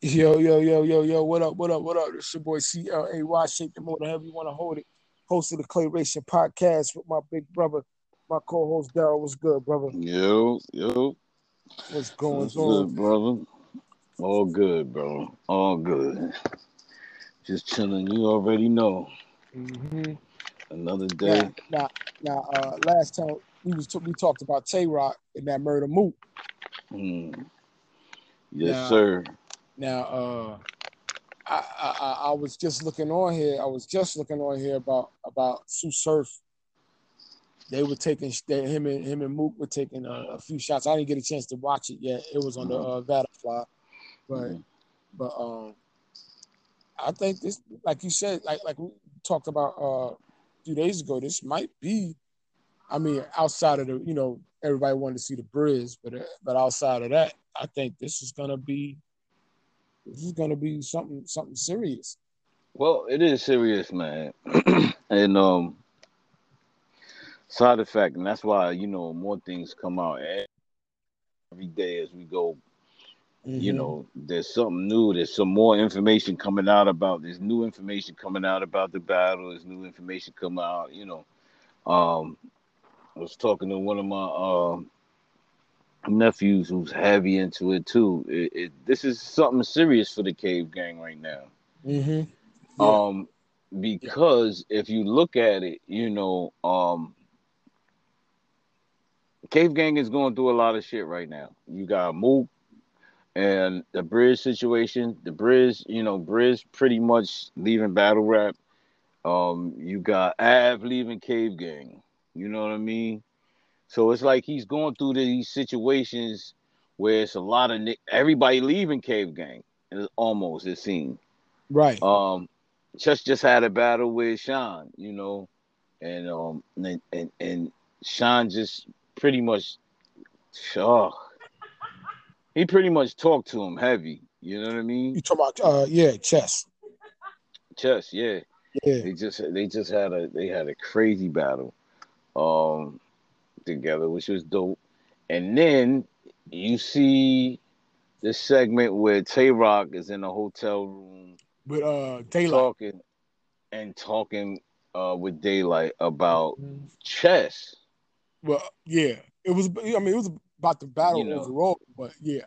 Yo, what up? It's your boy CLAY, Shake the Motor, however you want to hold it. Host of the Clayration podcast with my big brother, my co-host Daryl. What's good, brother? Yo. What's going on? Good, brother. All good, bro. All good. Just chilling. You already know. Mm-hmm. Another day. Now, last time we talked about Tay Roc and that murder Mook. Mm. Yes, now, sir. Now, I was just looking on here. about Sue Surf. They were taking him and Mook were taking a few shots. I didn't get a chance to watch it yet. It was on the battlefly, but I think this, like you said, like we talked about a few days ago. This might be, I mean, outside of the, you know, everybody wanted to see the Briz, but outside of that, I think this is gonna be something serious. Well, it is serious, man. And side effect, and that's why, you know, more things come out every day as we go. Mm-hmm. You know, there's something new. There's some more information coming out about this. New information coming out about the battle. There's new information coming out. You know, I was talking to one of my nephews who's heavy into it too. This is something serious for the Cave Gang right now. Mm-hmm. Yeah. Because if you look at it, you know, Cave Gang is going through a lot of shit right now. You got Mook. And the Briz situation, Briz pretty much leaving battle rap. You got Av leaving Cave Gang. You know what I mean? So it's like he's going through these situations where it's a lot of everybody leaving Cave Gang. Almost, it seemed. Right. Chess just had a battle with Sean, you know, and Sean just pretty much, he pretty much talked to him heavy. You know what I mean? You talking about Chess, yeah. Yeah. They just had a crazy battle together, which was dope. And then you see the segment where Tay Roc is in a hotel room with Daylyt talking with Daylyt about Chess. Well, yeah. It was about the battle, you know, overall, but yeah.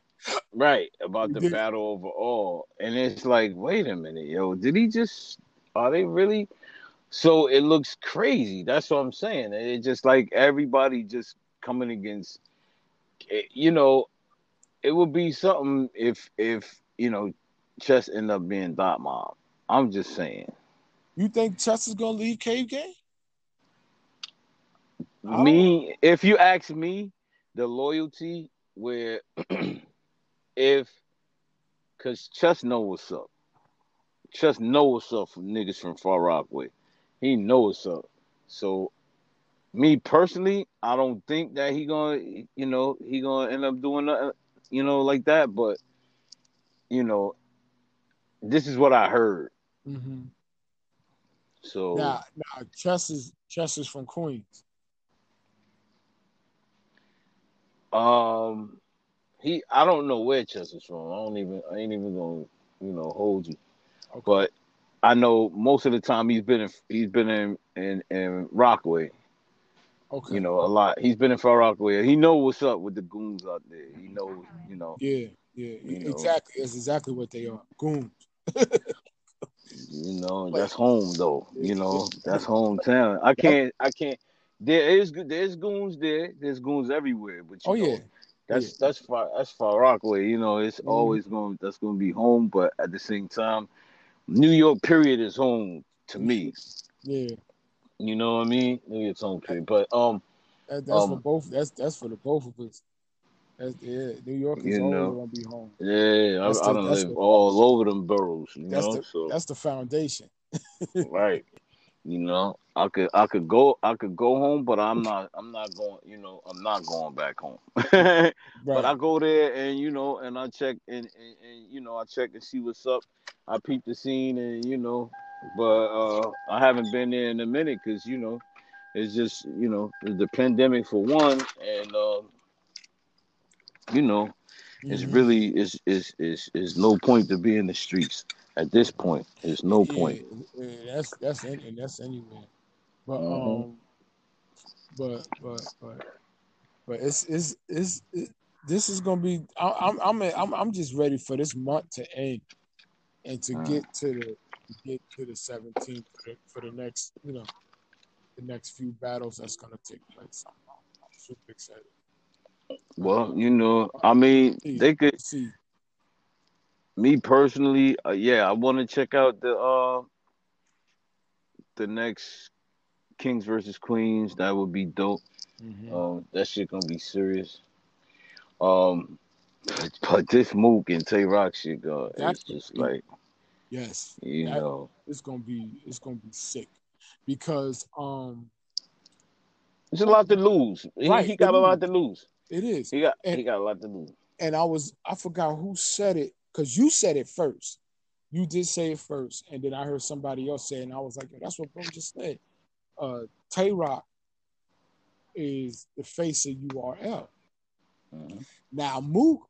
Right, about the battle overall. And it's like, wait a minute, yo. Are they really? So it looks crazy. That's what I'm saying. It's just like everybody just coming against, you know, it would be something if you know, Chess end up being Dot Mob. I'm just saying. You think Chess is going to leave Cave Gang? If you ask me, the loyalty where because Chess know what's up. Chess know what's up from niggas from Far Rockaway. He know what's up. So me personally, I don't think that he gonna end up doing nothing, you know, like that. But, you know, this is what I heard. Mm-hmm. So nah, Chess is from Queens. I don't know where Chess is from. I ain't even gonna, you know, hold you. Okay. But I know most of the time he's been in Rockaway. Okay. You know, a lot. He's been in Far Rockaway. He know what's up with the goons out there. He knows, you know. Yeah. Exactly. Know. That's exactly what they are. Goons. You know, that's home though. You know, that's hometown. I can't. There's goons there. There's goons everywhere. But you know, that's Far Rockaway. You know, it's always gonna be home. But at the same time, New York period is home to me. Yeah, you know what I mean. New York's home period. But that's for both. That's for the both of us. New York is always gonna be home. Yeah, I don't live all over them boroughs. You know, that's the foundation. Right. You know, I could go home, but I'm not going. You know, I'm not going back home. Right. But I go there, and you know, and I check, and you know, I check and see what's up. I peep the scene, and you know, but I haven't been there in a minute because you know, it's just, you know, the pandemic for one, and you know, It's really is no point to be in the streets at this point. There's no point. Yeah, that's anywhere. But it's this is gonna be. I'm just ready for this month to end and to get to the 17th for the next the next few battles that's gonna take place. I'm super excited. Well, they could see. Me personally, I want to check out the next Kings versus Queens. That would be dope. Mm-hmm. That shit gonna be serious. But this Mook and Tay Roc shit, God, it's just like, yes, it's gonna be sick because it's a lot to lose. Right, he got a lot to lose. It is. He got a lot to do. And I forgot who said it, because you said it first. You did say it first. And then I heard somebody else say it, and I was like, that's what bro just said. Tay Roc is the face of URL. Mm-hmm. Now, Mook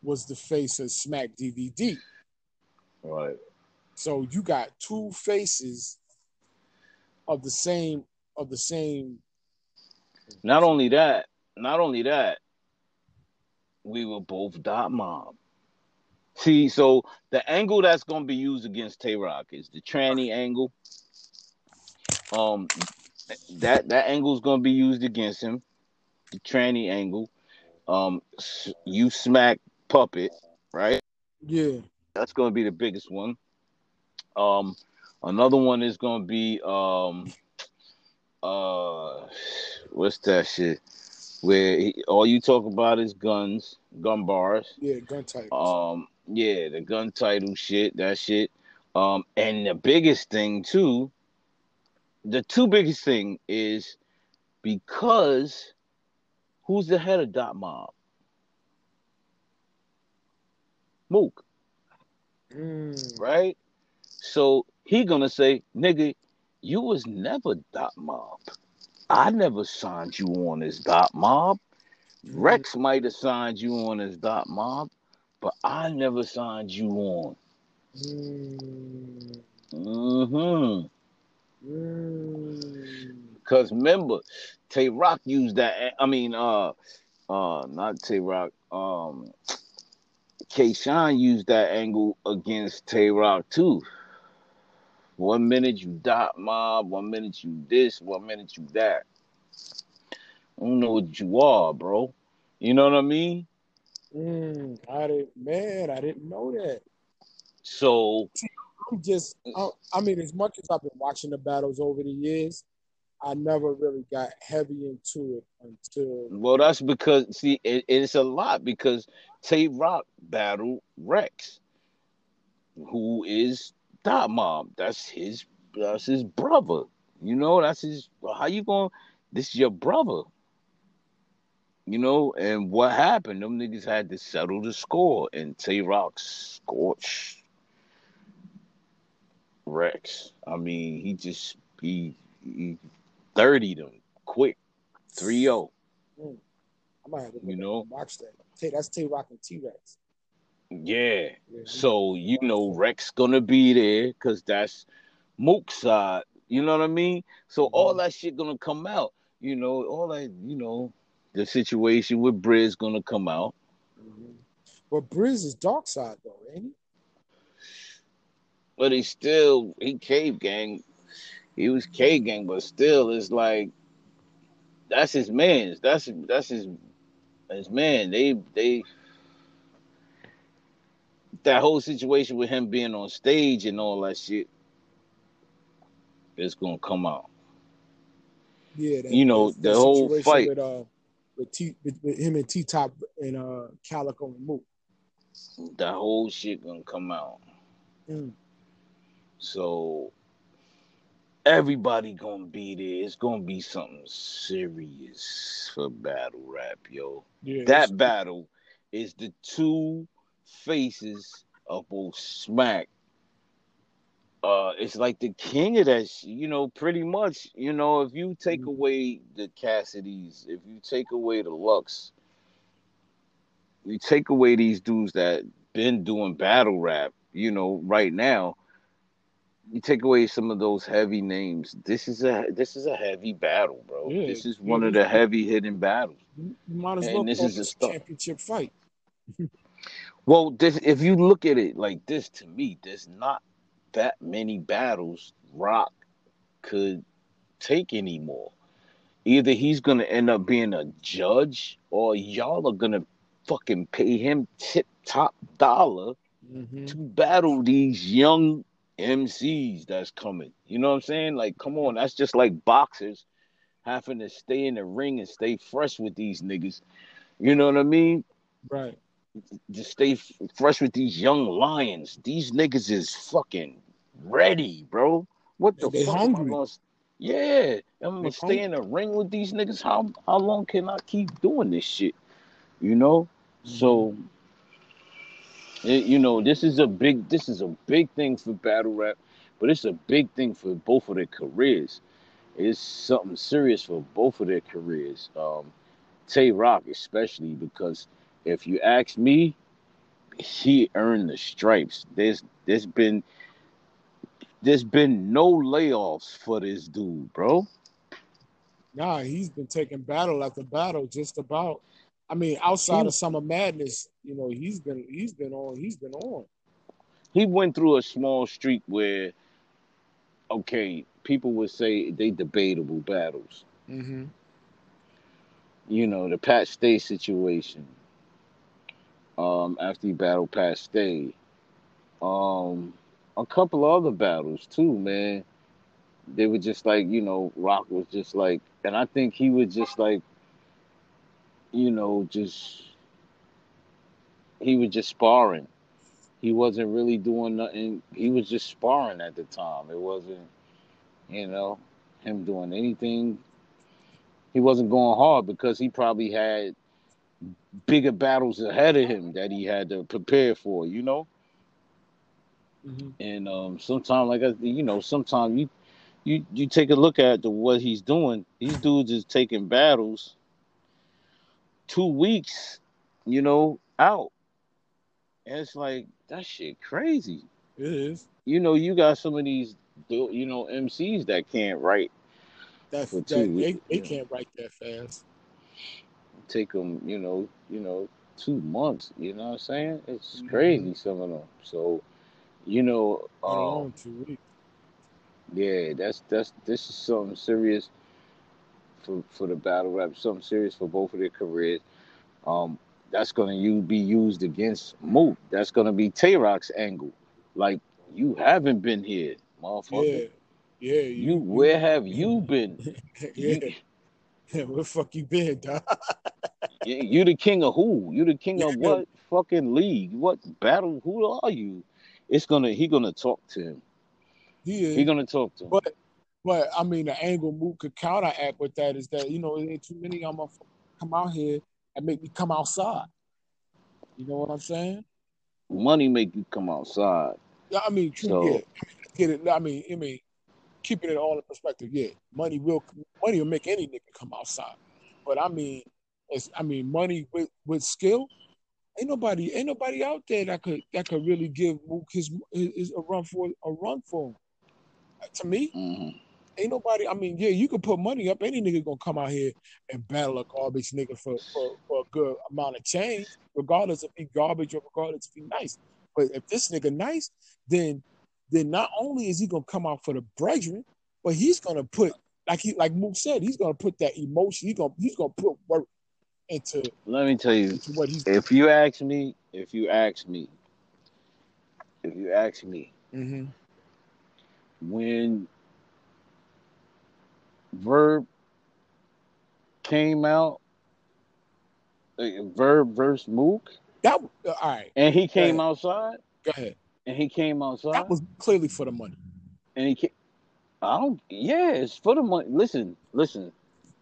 was the face of Smack DVD. Right. So you got two faces of the same Not only that, we were both Dot Mob. See, so the angle that's going to be used against Tay Roc is the tranny angle. That angle is going to be used against him. The tranny angle. You smack puppet, right? Yeah. That's going to be the biggest one. Another one is going to be what's that shit? Where all you talk about is guns, gun bars. Yeah, gun titles. The gun title shit, that shit. And the biggest thing too, the two biggest thing is because who's the head of Dot Mob? Mook. Mm. Right? So he gonna say, nigga, you was never Dot Mob. I never signed you on as Dot Mob. Rex might have signed you on as Dot Mob, but I never signed you on. Because remember, Tay Roc used that. I mean, not Tay Roc. Kayshawn used that angle against Tay Roc too. 1 minute you Dot Mob, 1 minute you this, 1 minute you that. I don't know what you are, bro. You know what I mean? I didn't know that. So I'm just, as much as I've been watching the battles over the years, I never really got heavy into it until. Well, that's because it's a lot because Tay Roc battled Rex, who is Dot Mob. That's his brother. How you going? This is your brother. And what happened? Them niggas had to settle the score, and Tay Roc scorched Rex. I mean, he 30'd him quick. 3-0. I might have to watch that. That's Tay Roc and T-Rex. Yeah, so Rex gonna be there because that's Mook's side. You know what I mean? So all that shit gonna come out. All that the situation with Briz gonna come out. Mm-hmm. But Briz is dark side though, ain't he? But he Cave Gang. He was Cave Gang, but still, it's like that's his man's. That's his man. They. That whole situation with him being on stage and all that shit, it's gonna come out. Yeah, the whole fight with him and T-Top and Calico and Mook. That whole shit gonna come out. Mm. So everybody gonna be there. It's gonna be something serious for battle rap, yo. Yeah, that battle is the two faces of both Smack. It's like the king of that shit, pretty much. If you take away the Cassidys, if you take away the Lux, you take away these dudes that been doing battle rap, you know, right now, you take away some of those heavy names. This is a heavy battle, bro. Yeah, this is one of the heavy hidden battles. You might as well call this a championship fight. Well, this, if you look at it like this, to me, there's not that many battles Roc could take anymore. Either he's going to end up being a judge, or y'all are going to fucking pay him tip-top dollar to battle these young MCs that's coming. You know what I'm saying? Like, come on. That's just like boxers having to stay in the ring and stay fresh with these niggas. You know what I mean? Right. Just stay fresh with these young lions. These niggas is fucking ready, bro. What the fuck? Hungry. I'm gonna stay in the ring with these niggas. How long can I keep doing this shit? You know? So, you know, this is a big thing for battle rap, but it's a big thing for both of their careers. It's something serious for both of their careers. Tay Roc especially, because if you ask me, he earned the stripes. There's been no layoffs for this dude, bro. Nah, he's been taking battle after battle, just about. I mean, outside of Summer Madness, you know, he's been on. He went through a small streak where, okay, people would say they debatable battles. Mm-hmm. You know, the Pat Stay situation. After he battled Pat Stay, a couple of other battles too, man. They were just like, you know, Roc was just like, and I think he was just like, you know, he was just sparring. He wasn't really doing nothing. He was just sparring at the time. It wasn't, you know, him doing anything. He wasn't going hard because he probably had bigger battles ahead of him that he had to prepare for, you know? Mm-hmm. And sometimes, you take a look at what he's doing. These dudes is taking battles 2 weeks, you know, out. And it's like, that shit crazy. It is. You know, you got some of these, you know, MCs that can't write. They can't write that fast. Take them, you know, 2 months. You know what I'm saying? It's crazy, some of them. So, you know, yeah, this is something serious for the battle rap. Something serious for both of their careers. That's going to be used against Mook. That's going to be Tay Roc's angle. Like, you haven't been here, motherfucker. Yeah. Where have you been? Yeah, where the fuck you been, dog? You the king of who? You the king of what fucking league? What battle? Who are you? He gonna talk to him. Yeah. He gonna talk to him. But I mean, the angle Mook could counteract with that is that, you know, it ain't too many of them come out here and make me come outside. You know what I'm saying? Money make you come outside. Yeah, I mean, get it. I mean, keeping it all in perspective, yeah. Money will make any nigga come outside. But I mean, money with skill. Ain't nobody out there that could really give Mook his a run for him. To me, ain't nobody. I mean, yeah, you could put money up. Any nigga gonna come out here and battle a garbage nigga for a good amount of change, regardless if he garbage or regardless if he nice. But if this nigga nice, then not only is he gonna come out for the brethren, but he's gonna put, like Mook said, he's gonna put that emotion. He's gonna put work into. Let me tell you, if you ask me, when Verb came out, Verb versus Mook, that was all right, and he came outside. Go ahead. And he came outside. That was clearly for the money. And he came, it's for the money. Listen.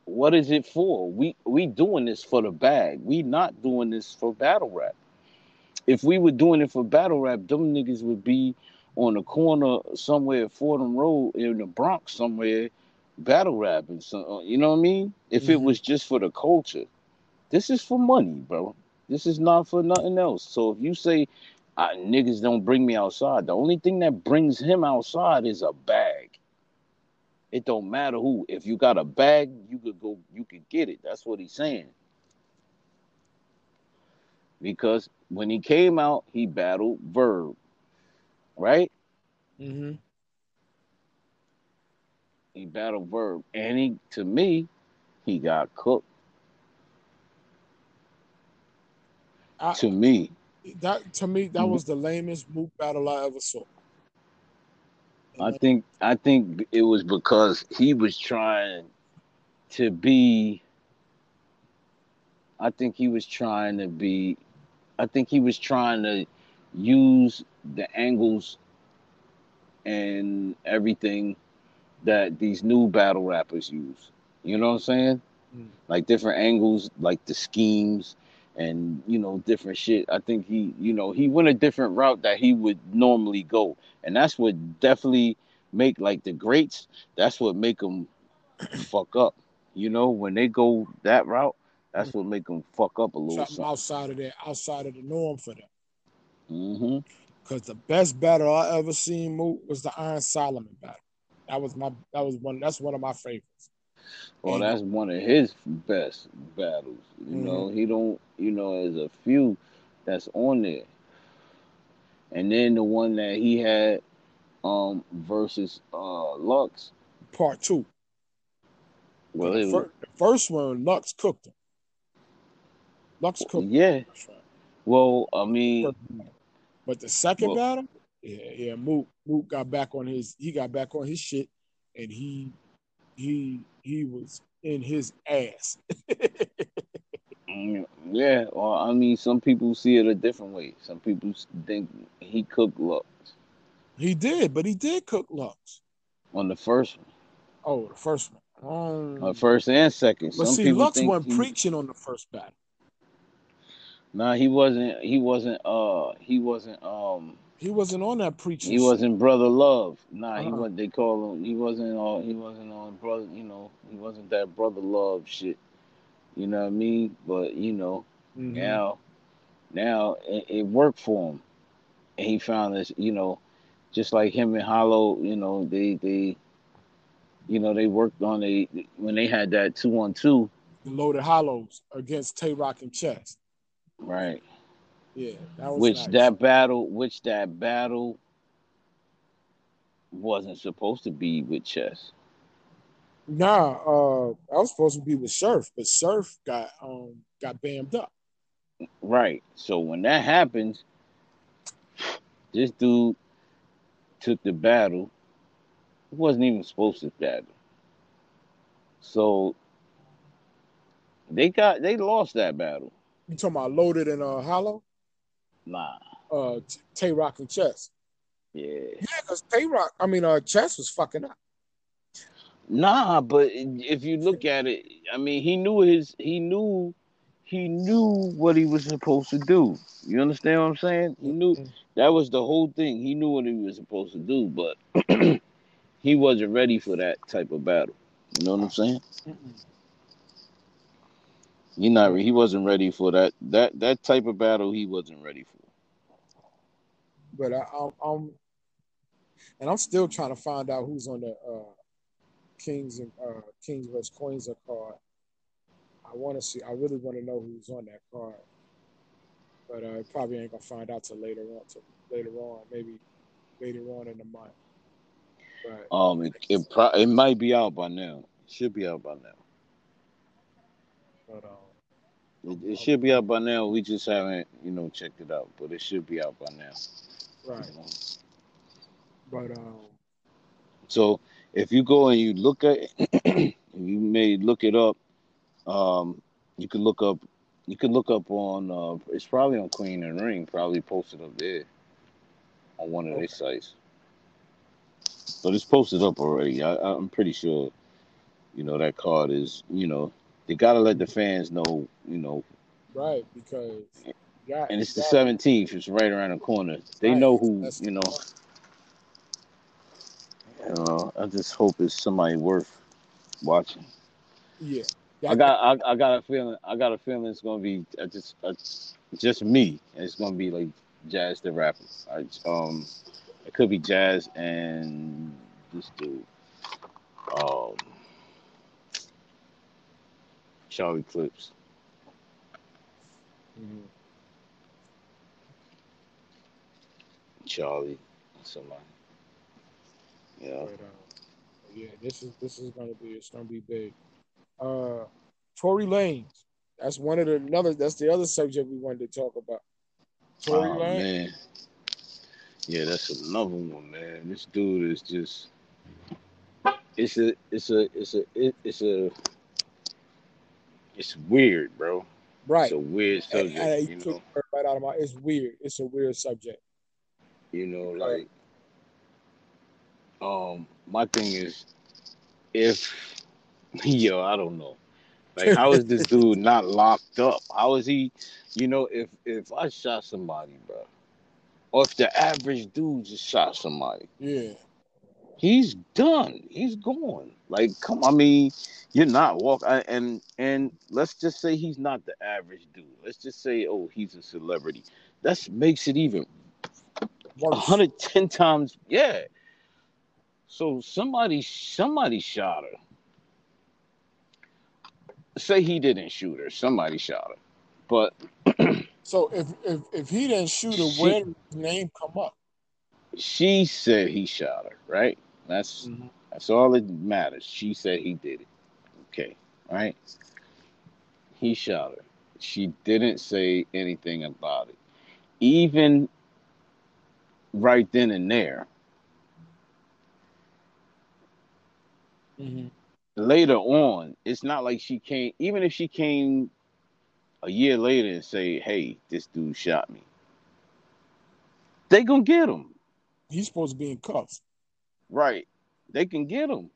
What is it for? We doing this for the bag. We not doing this for battle rap. If we were doing it for battle rap, them niggas would be on the corner somewhere, Fordham Road in the Bronx somewhere, battle rapping. So, you know what I mean? If it was just for the culture, this is for money, bro. This is not for nothing else. So if you say, niggas don't bring me outside, the only thing that brings him outside is a bag. It don't matter who. If you got a bag, you could get it. That's what he's saying. Because when he came out, he battled Verb. Right? Mm-hmm. He battled Verb. And to me, he got cooked. To me, that was the lamest Mook battle I ever saw. I think it was because he was trying to be. I think he was trying to use the angles and everything that these new battle rappers use. You know what I'm saying? Mm. Like different angles, like the schemes and, you know, different shit. I think he went a different route that he would normally go. And that's what definitely make, like, the greats, that's what make them fuck up. You know, when they go that route, that's what make them fuck up a little something. Outside of the norm for them. Mm-hmm. Because the best battle I ever seen, Mook, was the Iron Solomon battle. That's one of my favorites. Well, that's one of his best battles. You know, he don't, you know, there's a few that's on there. And then the one that he had versus Lux. Part 2. Well, the first one, Lux cooked him. Yeah. That's right. Well, I mean. But the second battle, Mook got back on his shit, and he was in his ass. Yeah, well, I mean, some people see it a different way. Some people think he cooked Lux. He did, but he did cook Lux. On the first one. Oh, the first one. First and second. But some people Lux wasn't preaching on the first battle. Nah, he wasn't on that preaching. He wasn't Brother Love. Nah, he wasn't. They call him. He wasn't on brother. You know, he wasn't that Brother Love shit. You know what I mean? But you know, now it worked for him, and he found this. You know, just like him and Hollow. You know, they worked on when they had that 2-on-2. Loaded Hollows against Tay Roc and Chess. Right. Yeah, that was nice. That battle wasn't supposed to be with Chess. Nah, I was supposed to be with Surf, but Surf got bammed up. Right. So when that happens, this dude took the battle. He wasn't even supposed to battle. So they lost that battle. You talking about Loaded and Hollow? Nah. Tay Roc and Chess. Yeah. Yeah, because Chess was fucking up. Nah, but if you look at it, I mean, he knew what he was supposed to do. You understand what I'm saying? He knew that was the whole thing. He knew what he was supposed to do, but he wasn't ready for that type of battle. You know what I'm saying? Mm-mm. He wasn't ready for that type of battle. He wasn't ready for. But I'm still trying to find out who's on the Kings versus Queens card. I really want to know who's on that card. But I probably ain't gonna find out till later on. Maybe later on in the month. But, it might be out by now. It should be out by now. But, it should be out by now. We just haven't, checked it out, but it should be out by now. Right. But so if you go and you look at, you may look it up. You can look up on. It's probably on Queen and Ring. Probably posted up there on one of their sites. But it's posted up already. I'm pretty sure. That card is. They gotta let the fans know, Right, because and it's the 17th. It's right around the corner. They know who, I just hope it's somebody worth watching. Yeah, I got a feeling. It's gonna be. just me. And it's gonna be like Jazz the rapper. It could be Jazz and this dude. Charlie Clips. Mm-hmm. Charlie, somebody. Yeah. Right yeah, this is gonna be big. Tory Lanez. That's one of the that's the other subject we wanted to talk about. Tory Lanez. Man. Yeah, that's another one, man. This dude is just it's weird, bro. Right. It's a weird subject. And you know? Right out of my it's weird. It's a weird subject. You know, like my thing is if I don't know. Like, how is this dude not locked up? How is he, you know, if I shot somebody, bro, or if the average dude just shot somebody, yeah, he's done. He's gone. Like, come on, I mean, you're not walking. And let's just say he's not the average dude. Let's just say, oh, he's a celebrity. That makes it even 110 times, yeah. So somebody shot her. Say he didn't shoot her. Somebody shot her. But so if he didn't shoot her, where did his name come up? She said he shot her, right? That's that's all that matters. She said he did it. Okay, right? He shot her. She didn't say anything about it. Even right then and there. Mm-hmm. Later on, it's not like she came, even if she came a year later and say, hey, this dude shot me, they gonna get him. He's supposed to be in cuffs. Right. They can get him.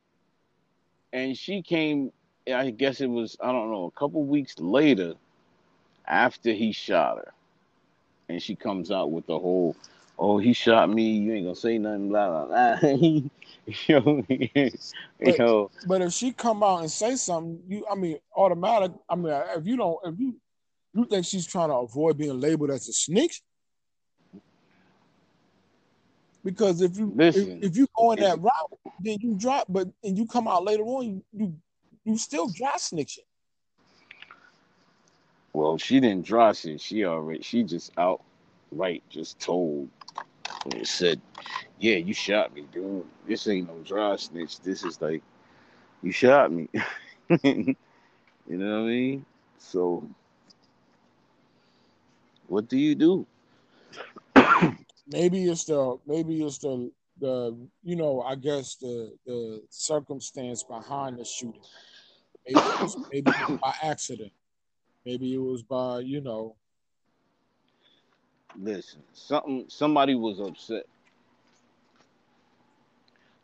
And she came, I guess it was, I don't know, a couple weeks later after he shot her. And she comes out with the whole, oh, he shot me, you ain't gonna say nothing, blah, blah, blah. You know, but if she come out and say something, automatic. I mean, if you don't, if you think she's trying to avoid being labeled as a snitch, because if you go in that route, then you drop. But and you come out later on, you still dry snitching. Well, she didn't dry snitch. She just outright just told. And said, yeah, you shot me, dude. This ain't no dry snitch. This is like, you shot me. You know what I mean? So, what do you do? Maybe it's the circumstance behind the shooting. Maybe it was by accident. Maybe it was by, Listen, somebody was upset.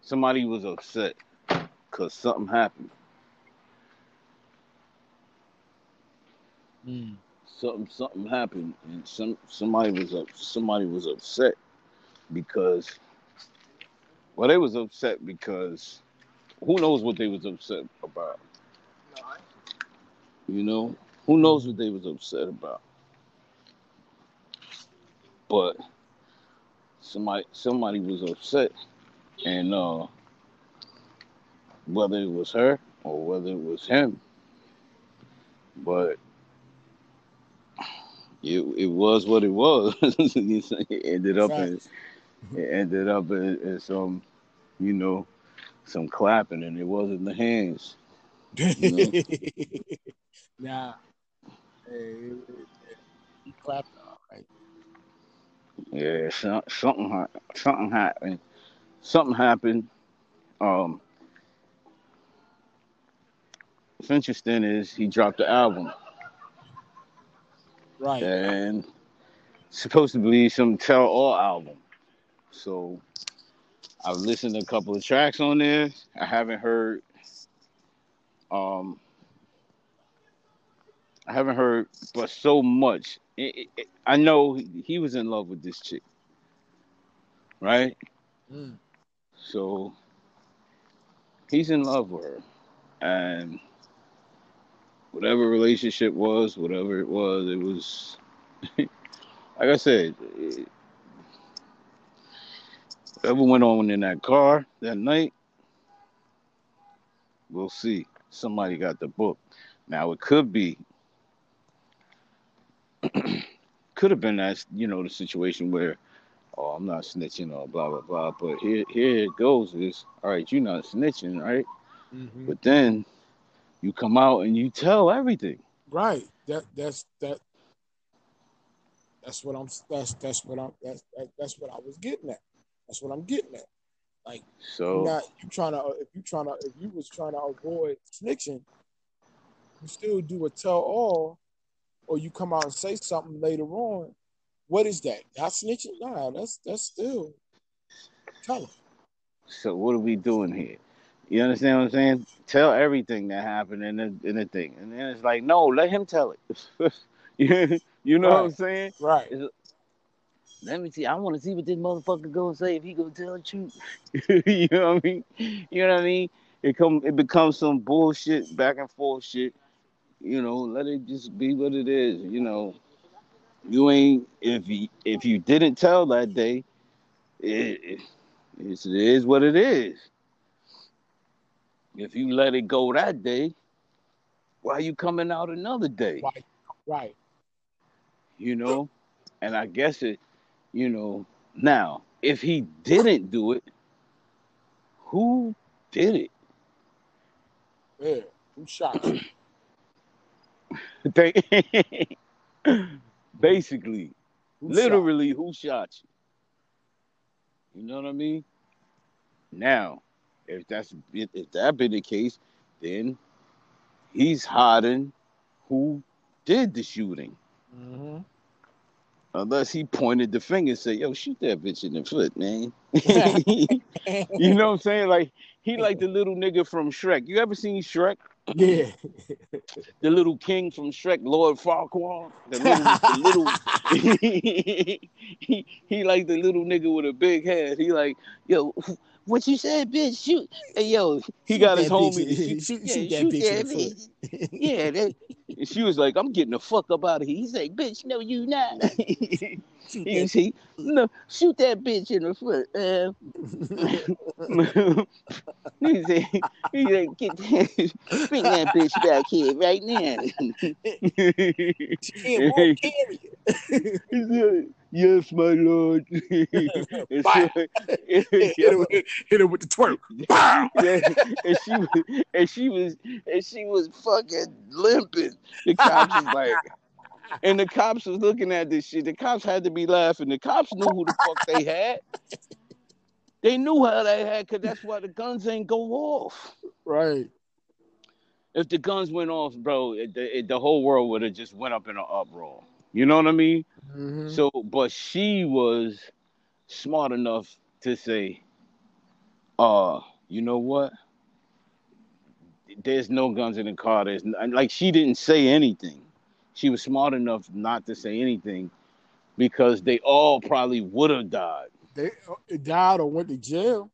Somebody was upset because something happened. Something happened, and somebody was upset because they was upset because who knows what they was upset about. You know? Who knows what they was upset about? But somebody was upset, and whether it was her or whether it was him, but it was what it was. It ended up in some, some clapping, and it wasn't the hands. You know? Nah, he clapped all right. Yeah, something happened. What's interesting is he dropped the album, right? And supposed to be some tell-all album. So I've listened to a couple of tracks on there. I haven't heard. But so much. I know he was in love with this chick, right? Mm. So he's in love with her, and whatever relationship was, whatever it was, like I said, whatever went on in that car that night, we'll see. Somebody got the book. Now, it could be, could have been that, you know, the situation where, oh, I'm not snitching or blah, blah, blah. But here it goes is, all right, you're not snitching, right? Mm-hmm. But then you come out and you tell everything. Right. That's what I was getting at. That's what I'm getting at. Like, so if you was trying to avoid snitching, you still do a tell all, or you come out and say something later on. What is that? Not snitching? Nah, that's still telling. So what are we doing here? You understand what I'm saying? Tell everything that happened in the thing, and then it's like, no, let him tell it. You know right. What I'm saying? Right. Let me see. I want to see what this motherfucker gonna say if he gonna tell the truth. You know what I mean? You know what I mean? It becomes some bullshit, back and forth shit. You know, let it just be what it is. You know, you ain't if you didn't tell that day, it is what it is. If you let it go that day, why you coming out another day? Right. You know, and I guess it. You know, now, if he didn't do it, who did it? Yeah, who shot you? Basically, who shot you? You know what I mean? Now, if that been the case, then he's hiding who did the shooting. Mm-hmm. Unless he pointed the finger and said, yo, shoot that bitch in the foot, man. You know what I'm saying? Like, he like the little nigga from Shrek. You ever seen Shrek? Yeah. The little king from Shrek, Lord Farquaad. He like the little nigga with a big head. He like, yo, what you said, bitch? Shoot. Hey, yo, he got his homie. Shoot that bitch. Yeah, and she was like, I'm getting the fuck up out of here. He's like, bitch, no, you not. Shoot that bitch in the foot. He's like, bring that bitch back here right now. Yes, my lord. Hit her with the twerk. and she was fucking limping. The cops was looking at this shit. The cops had to be laughing. The cops knew who the fuck they had. They knew how they had, because that's why the guns ain't go off. Right. If the guns went off, bro, the whole world would have just went up in an uproar. You know what I mean? Mm-hmm. So, but she was smart enough to say, you know what? There's no guns in the car. She didn't say anything. She was smart enough not to say anything, because they all probably would have died. They died or went to jail.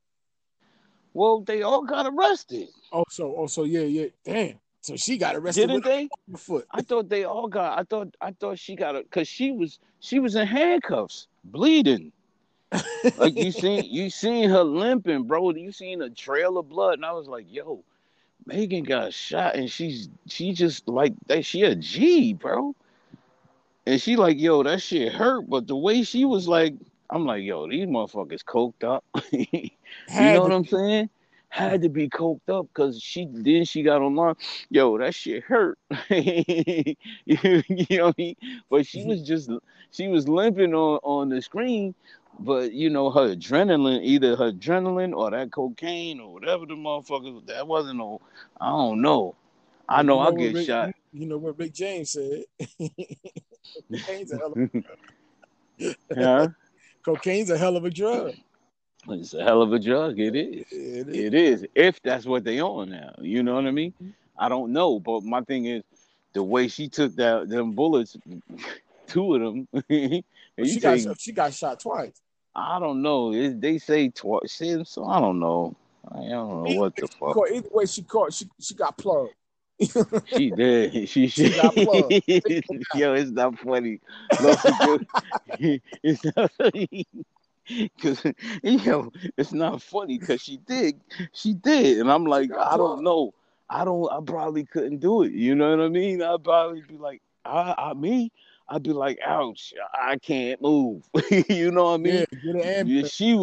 Well, they all got arrested. Oh, so yeah. Damn. So she got arrested. Didn't they? Foot. I thought she got it, because she was in handcuffs, bleeding. Like, you seen her limping, bro. You seen a trail of blood, and I was like, yo, Megan got shot, and she just like that. She a G, bro. And she like, yo, that shit hurt, but the way she was like, I'm like, yo, these motherfuckers coked up. You know what I'm saying? Had to be coked up, because she got online. Yo, that shit hurt. You know what I mean? But she was limping on the screen, but you know, her adrenaline or that cocaine or whatever the motherfuckers, that wasn't no, I don't know. I know I'll get shot. You know what Big James said? Cocaine's a hell of a drug. It's a hell of a drug. It is. If that's what they on now. You know what I mean? I don't know. But my thing is, the way she took them bullets, two of them. She got shot twice. I don't know. They say twice. So I don't know. I don't know what the fuck. Either way, she got plugged. She did. She got plugged. Yo, it's not funny. It's not funny. Cause it's not funny because she did, and I'm like, I don't know, I probably couldn't do it. You know what I mean? I'd probably be like, I'd be like, ouch, I can't move. You know what I mean? Yeah, she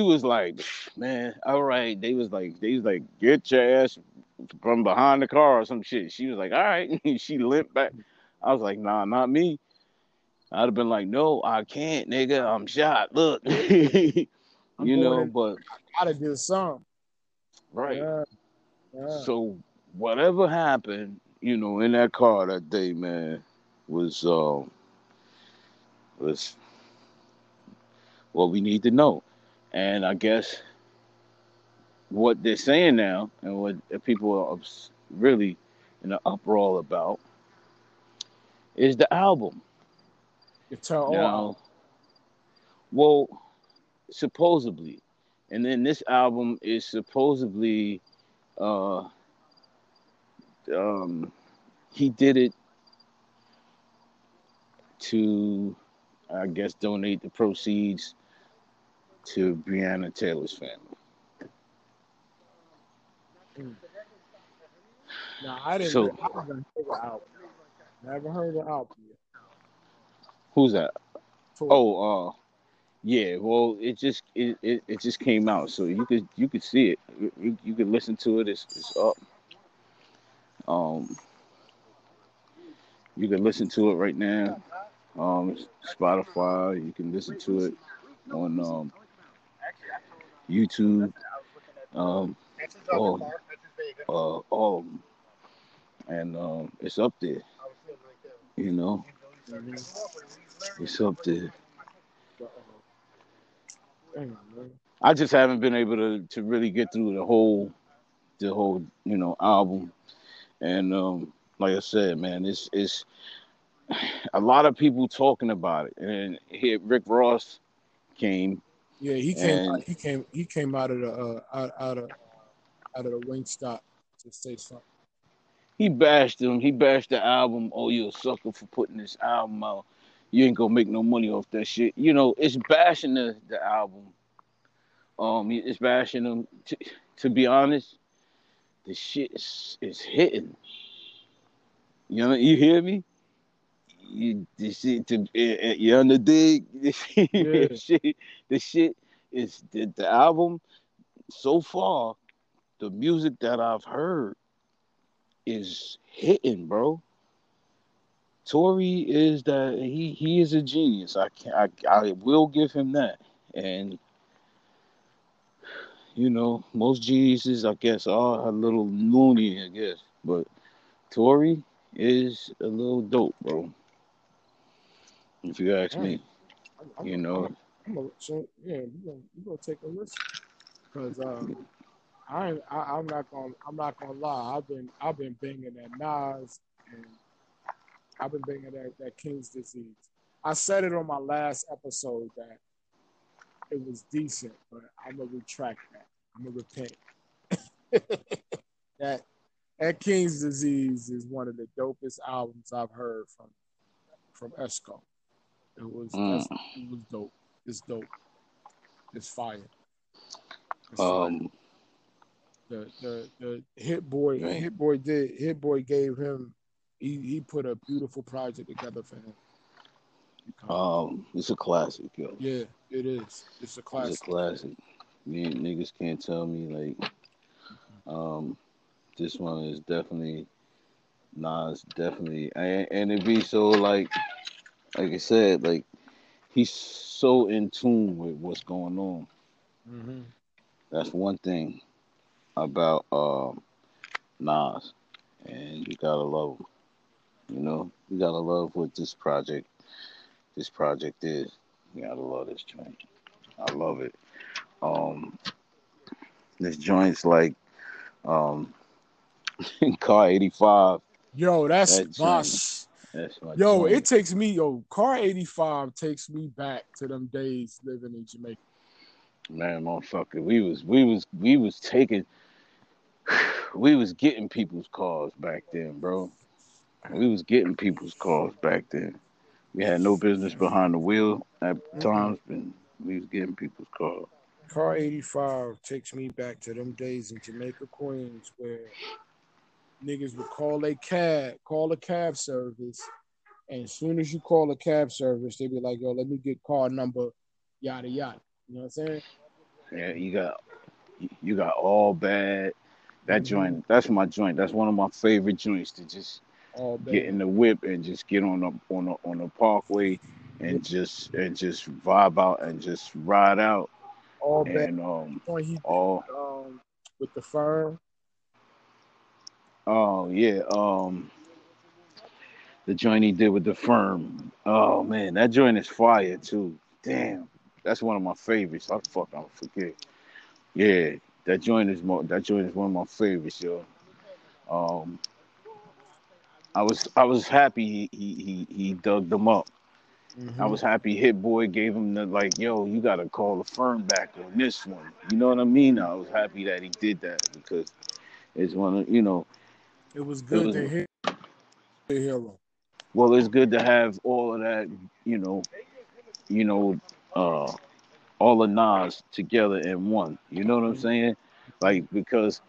was like, man, all right. They was like, get your ass from behind the car or some shit. She was like, all right. She limped back. I was like, nah, not me. I'd have been like, no, I can't, nigga. I'm shot. Look, but I gotta do something, right? Yeah. Yeah. So whatever happened, in that car that day, man, was what we need to know, and I guess what they're saying now and what people are really in an uproar about is the album. Now, well, supposedly, and then this album is supposedly, he did it to, I guess, donate the proceeds to Breonna Taylor's family. No, I didn't. So, I haven't heard the album. Never heard the album yet. Who's that? Yeah. Well, it just came out, so you could see it. You could listen to it. It's up. You can listen to it right now. Spotify. You can listen to it on YouTube. All of them, and it's up there. It's up there. I just haven't been able to really get through the whole album, and like I said, man, it's a lot of people talking about it. And here Rick Ross came. Yeah, he came out of the out of the Wingstop to say something. He bashed him. He bashed the album. Oh, you a sucker for putting this album out. You ain't gonna make no money off that shit. It's bashing the album. It's bashing them. To be honest, the shit is hitting. You hear me? You on the dig? Yeah. The shit is the album. So far, the music that I've heard is hitting, bro. Tory is that he is a genius. I will give him that. And most geniuses, I guess, are a little loony, I guess. But Tory is a little dope, bro. If you ask me, you gonna take a listen, because I'm not gonna lie. I've been banging that Nas and I've been banging that King's Disease. I said it on my last episode that it was decent, but I'm gonna retract that. I'm gonna repent. that King's Disease is one of the dopest albums I've heard from Esco. It was dope. It's dope. It's fire. The Hit Boy, man. Hit Boy gave him. He put a beautiful project together for him. It's a classic, yo. Yeah, it is. It's a classic. Man, niggas can't tell me this one is definitely Nas, and it be so like I said, like he's so in tune with what's going on. Mm-hmm. That's one thing about Nas, and you gotta love him. You gotta love what this project is. You gotta love this joint. I love it. This joint's like Car 85. Yo, that's boss. That's my joint. It takes me. Car 85 takes me back to them days living in Jamaica. Man, motherfucker, we was taking. we was getting people's calls back then, bro. We was getting people's calls back then. We had no business behind the wheel at times, but we was getting people's calls. Car 85 takes me back to them days in Jamaica, Queens, where niggas would call a cab service, and as soon as you call a cab service, they be like, yo, let me get car number, yada, yada. You know what I'm saying? Yeah, you got all bad. That joint, that's my joint. That's one of my favorite joints to just get in the whip and just get on the parkway and just vibe out and just ride out. All bad. And, with the firm. Oh yeah, the joint he did with the firm. Oh man, that joint is fire too. Damn, that's one of my favorites. I forget. Yeah, that joint is one of my favorites, yo. I was happy he dug them up. Mm-hmm. I was happy Hit Boy gave him the, like, yo, you gotta call the firm back on this one. You know what I mean? I was happy that he did that because it's one of, you know. It was good to hear the hero. Well, it's good to have all of that, you know, all the Nas together in one. You know what I'm saying? Like, because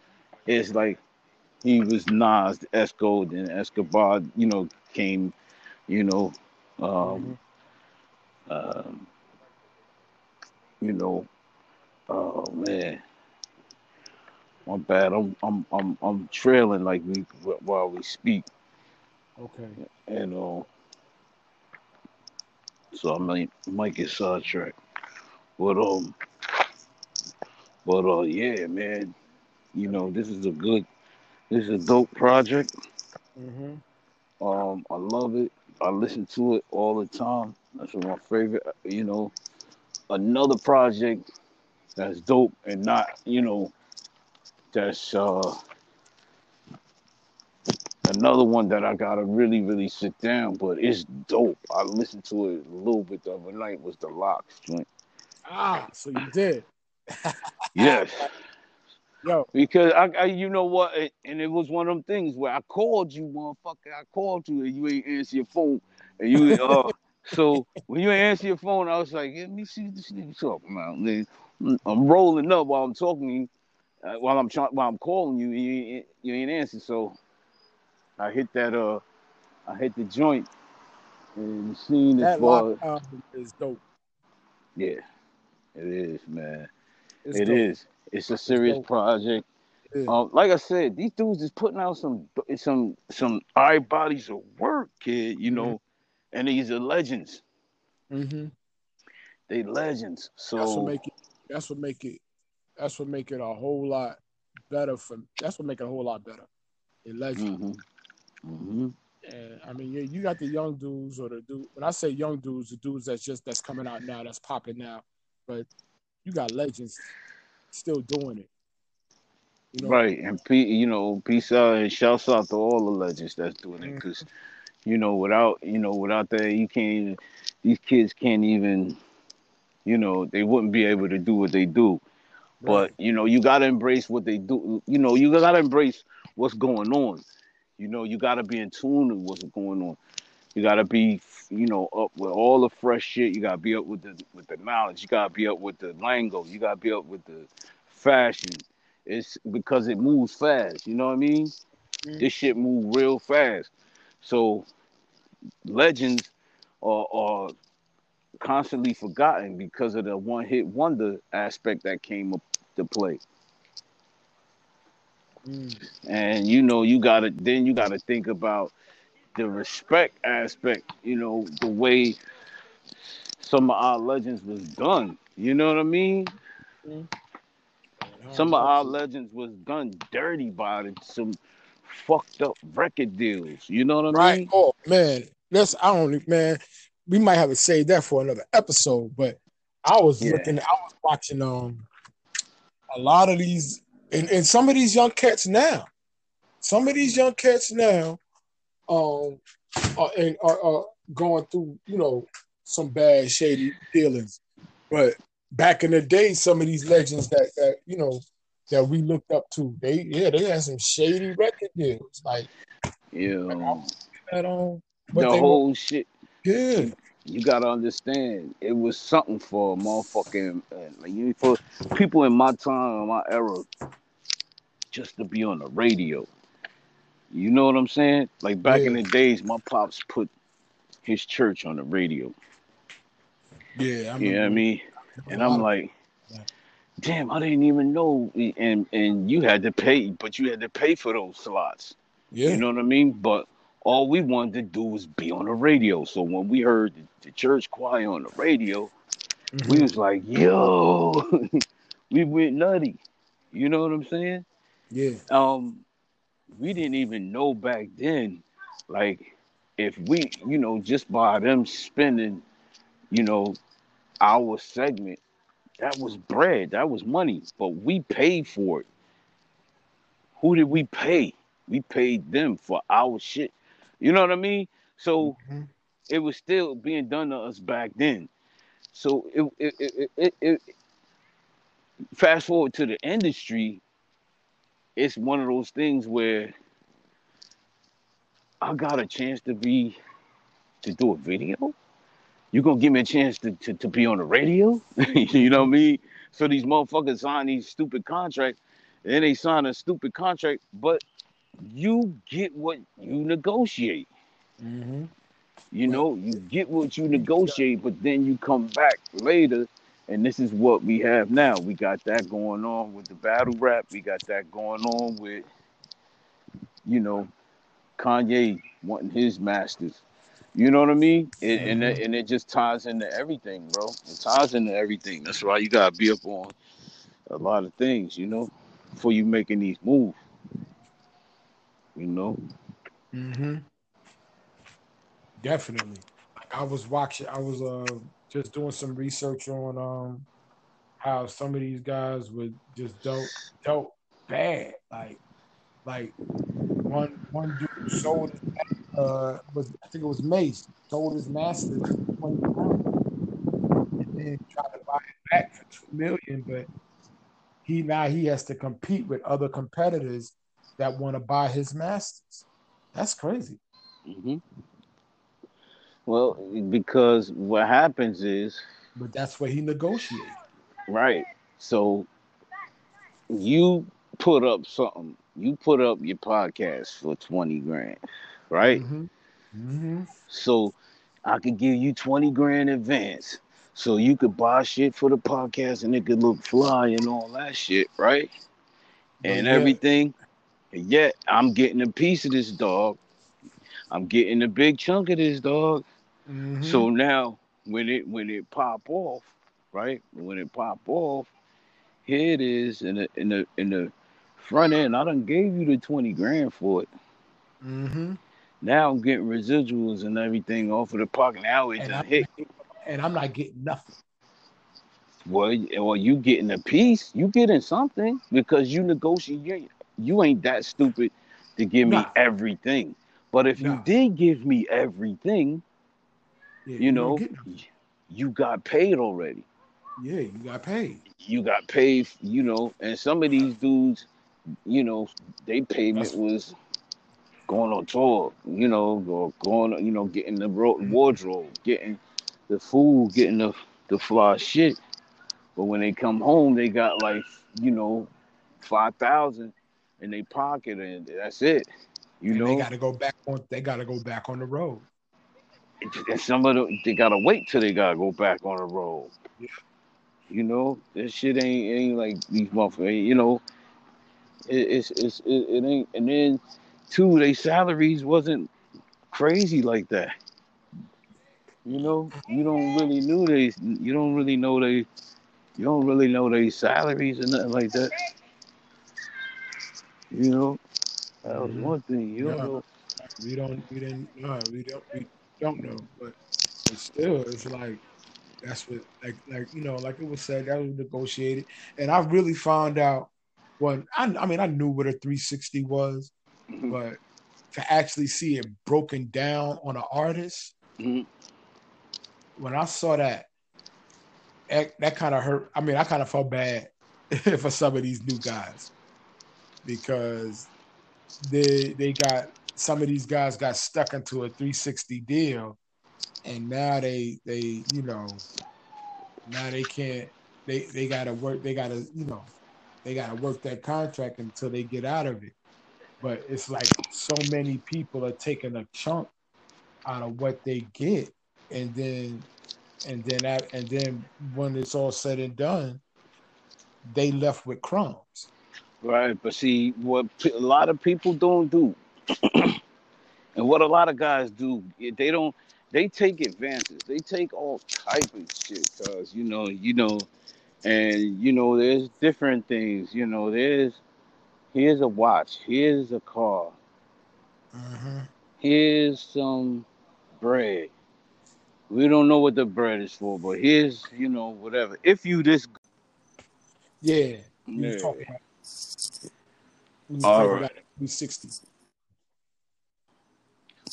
it's like he was Nas, Esco, then Escobar, you know, came, you know, oh man, my bad. I'm trailing like while we speak. Okay. And so I might get sidetracked. But yeah, man. You know, this is a dope project. Mm-hmm. I love it. I listen to it all the time. That's one of my favorite. You know, another project that's dope and not, you know, that's another one that I gotta really, really sit down. But it's dope. I listened to it a little bit the other night. Was the Lux joint? Ah, so you did. Yes. Yo. Because I you know what, and it was one of them things where I called you, motherfucker. I called you, and you ain't answer your phone. And you, so when you ain't answer your phone, I was like, let me see what this nigga talking about. And then I'm rolling up while I'm talking to you, while I'm calling you, and you ain't answer. So I hit that. I hit the joint, and the scene that as far is dope. Yeah, it is, man. It is. It's a serious project. Like I said, these dudes is putting out some eye bodies of work, kid. You know, and these are legends. Mm-hmm. They legends. So that's what make it a whole lot better. They're legends. Mm-hmm. Mm-hmm. And I mean, you got the young dudes, or the dude. When I say young dudes, the dudes that's coming out now, that's popping now. But you got legends still doing it, you know? Right? And peace out and shouts out to all the legends that's doing it, because without that, you can't even. These kids can't even. You know, they wouldn't be able to do what they do. Right. But you know, you gotta embrace what they do. You know, you gotta embrace what's going on. You know, you gotta be in tune with what's going on. You gotta be, you know, up with all the fresh shit. You gotta be up with the knowledge. You gotta be up with the lingo. You gotta be up with the fashion. It's because it moves fast. You know what I mean? Mm-hmm. This shit moves real fast. So legends are constantly forgotten because of the one-hit wonder aspect that came up to play. Mm. And you know, you gotta think about the respect aspect, you know, the way some of our legends was done. You know what I mean? Mm. Some of our legends was done dirty by some fucked up record deals. You know what I mean? Right. Oh man, we might have to save that for another episode. But I was watching a lot of these, and some of these young cats now. Some of these young cats now are going through, you know, some bad, shady dealings. But back in the day, some of these legends that you know, that we looked up to. They had some shady record deals. Like, yeah, the whole shit. Yeah, you gotta understand, it was something for a motherfucking like for people in my time, my era, just to be on the radio. You know what I'm saying? Like back in the days, my pops put his church on the radio. Yeah, I mean, you know what I mean? And I'm like, damn, I didn't even know. And you had to pay, but you had to pay for those slots. Yeah, you know what I mean? But all we wanted to do was be on the radio. So when we heard the church choir on the radio, we was like, yo, we went nutty. You know what I'm saying? Yeah. We didn't even know back then, like, if we, you know, just by them spending, you know, our segment, that was bread, that was money, but we paid for it. Who did we pay? We paid them for our shit. You know what I mean? So it was still being done to us back then. So it fast forward to the industry, it's one of those things where I got a chance to do a video. You gonna give me a chance to be on the radio? You know what I mean? So these motherfuckers sign these stupid contracts, and then they sign a stupid contract, but you get what you negotiate. You know, you get what you negotiate, but then you come back later. And this is what we have now. We got that going on with the battle rap. We got that going on with, you know, Kanye wanting his masters. You know what I mean? And it just ties into everything, bro. It ties into everything. That's why you got to be up on a lot of things, you know, before you making these moves. You know? Definitely. I was watching, just doing some research on how some of these guys would just dealt bad. Like one dude sold his I think it was Mace, sold his master for $20 and then tried to buy it back for $2 million, but he has to compete with other competitors that want to buy his masters. That's crazy. Well, because what happens is... But that's what he negotiated. Right. So you put up something. You put up your podcast for $20,000, right? So I could give you $20,000 advance. So you could buy shit for the podcast and it could look fly and all that shit, right? And everything. And yet I'm getting a piece of this, dog. I'm getting a big chunk of this, dog. So now, when it pop off, right? When it pop off, here it is in the front end. I done gave you the $20,000 for it. Now I'm getting residuals and everything off of the park. Now it done hit, and I'm not getting nothing. Well, you getting a piece? You getting something because you negotiate. You ain't that stupid to give me everything. But if you did give me everything, you know, you got paid already. Yeah, you got paid. You got paid, you know, and some of these dudes, you know, they payment was going on tour, you know, or going, you know, getting the wardrobe, getting the food, getting the fly shit. But when they come home, they got like, you know, 5,000 in their pocket and that's it. You know, they gotta go back on. They gotta go back on the road. And some of them, they gotta wait till they gotta go back on the road. Yeah. You know, this shit ain't like these motherfuckers. You know, it ain't. And then, too, they salaries wasn't crazy like that. You know, you don't really know they salaries and nothing like that. You know. That was one thing. You don't know. We don't know. But still, it's like that's what like you know, like it was said, that was negotiated. And I really found out I knew what a 360 was, but to actually see it broken down on an artist, when I saw that kind of hurt. I mean, I kind of felt bad for some of these new guys, because they got, some of these guys got stuck into a 360 deal, and now they you know, now they can't, they gotta work, they gotta, you know, they gotta work that contract until they get out of it. But it's like so many people are taking a chunk out of what they get, and then when it's all said and done, they left with crumbs. Right, but see what a lot of people don't do, and what a lot of guys do, they don't. They take advances. They take all type of shit, cause you know, there's different things. You know, here's a watch, here's a car, here's some bread. We don't know what the bread is for, but here's, you know, whatever. If you this, yeah, we talk about it. We all right, 360.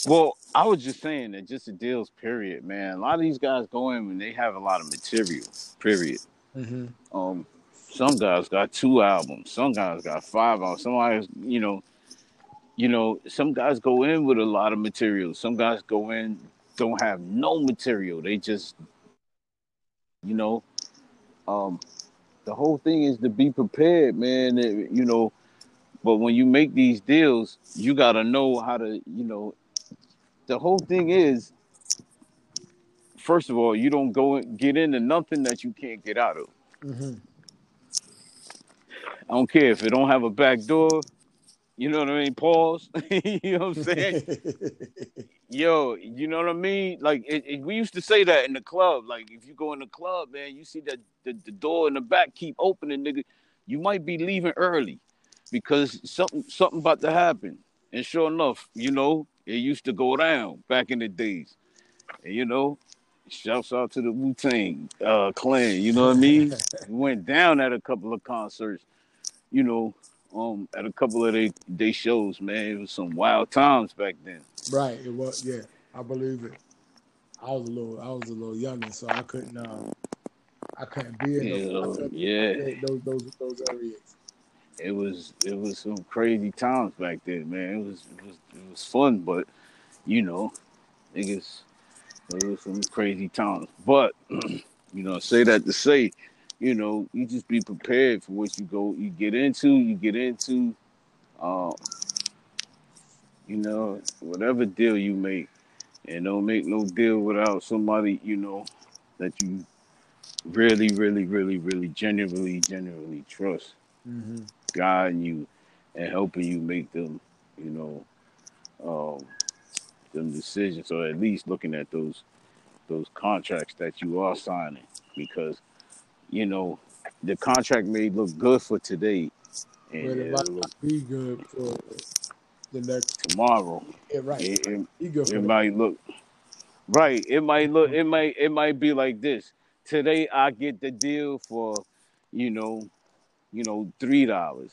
Well, I was just saying that just the deals, period, man. A lot of these guys go in when they have a lot of material, period. Mm-hmm. Some guys got 2 albums. Some guys got 5 albums. Some guys, you know, some guys go in with a lot of material. Some guys go in, don't have no material. They just, you know, the whole thing is to be prepared, man, you know. But when you make these deals, you got to know how to, you know, the whole thing is, first of all, you don't go and get into nothing that you can't get out of. Mm-hmm. I don't care if it don't have a back door. You know what I mean? Pause. You know what I'm saying? Yo, you know what I mean? Like, we used to say that in the club. Like, if you go in the club, man, you see that the door in the back keep opening, nigga. You might be leaving early because something about to happen. And sure enough, you know, it used to go down back in the days. And, you know, shouts out to the Wu-Tang Clan, you know what I mean? Went down at a couple of concerts, you know, at a couple of they shows, man. It was some wild times back then. Right, it was, yeah. I believe it. I was a little younger, so I couldn't be in those areas. It was some crazy times back then, man. It was fun, but you know, niggas, it was some crazy times. But you know, say that to say, you know, you just be prepared for what you get into, you know, whatever deal you make, and don't make no deal without somebody, you know, that you really, really, really, really genuinely trust. Mm-hmm. Guiding you and helping you make them, you know, them decisions, or at least looking at those contracts that you are signing, because you know the contract may look good for today, and but it might not be good for the next tomorrow. Yeah, right. It might look right. It might be like this today. I get the deal for, you know, $3,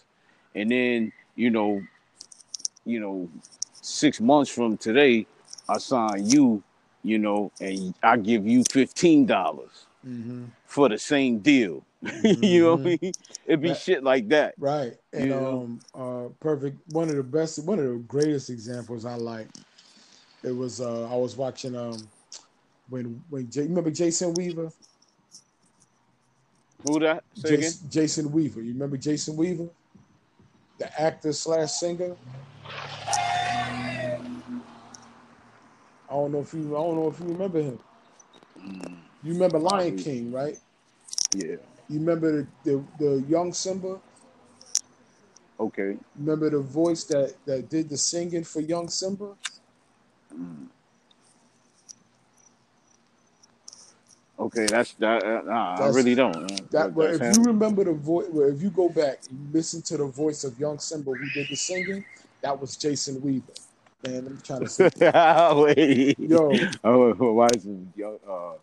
and then you know, 6 months from today, I sign you, you know, and I give you $15 for the same deal. You know what I mean? It'd be shit like that, right? And perfect. One of the greatest examples I like. It was I was watching when you remember Jason Weaver. Who that? Jason Weaver. You remember Jason Weaver? The actor / singer? I don't know if you remember him. You remember Lion King, right? Yeah. You remember the young Simba? Okay. Remember the voice that did the singing for young Simba? Mm. Okay, that's that. I really don't. You remember the voice, if you go back and listen to the voice of young Simba who did the singing, that was Jason Weaver. Man, I'm trying to say. Wait. Yo. Oh,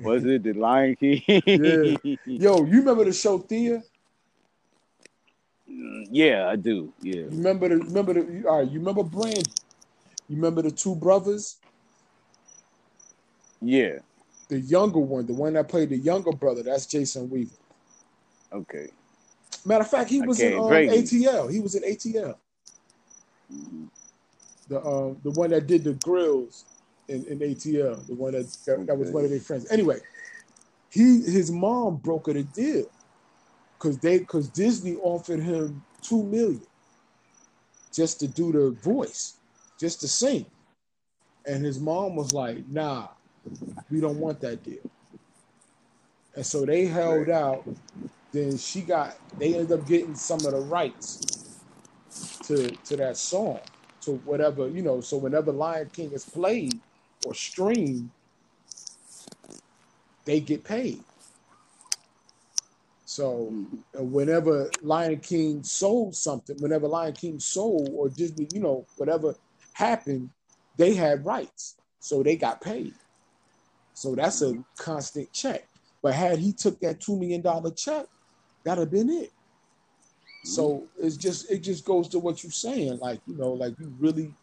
was it the Lion King? Yeah. Yo, you remember the show Thea? Yeah, I do. Yeah. You remember Brandon? You remember the two brothers? Yeah. The younger one, the one that played the younger brother, that's Jason Weaver. Okay. Matter of fact, he was in ATL. He was in ATL. The one that did the grills in ATL, the one that was one of their friends. Anyway, his mom brokered a deal because Disney offered him $2 million just to do the voice, just to sing, and his mom was like, "Nah, we don't want that deal." And so they held out. Then they ended up getting some of the rights to that song, to whatever, you know. So whenever Lion King is played or streamed, they get paid. So whenever Lion King sold something, whenever Lion King sold or Disney, you know, whatever happened, they had rights, so they got paid. So that's a constant check. But had he took that $2 million check, that'd have been it. So it just goes to what you're saying. Like, you know, like you really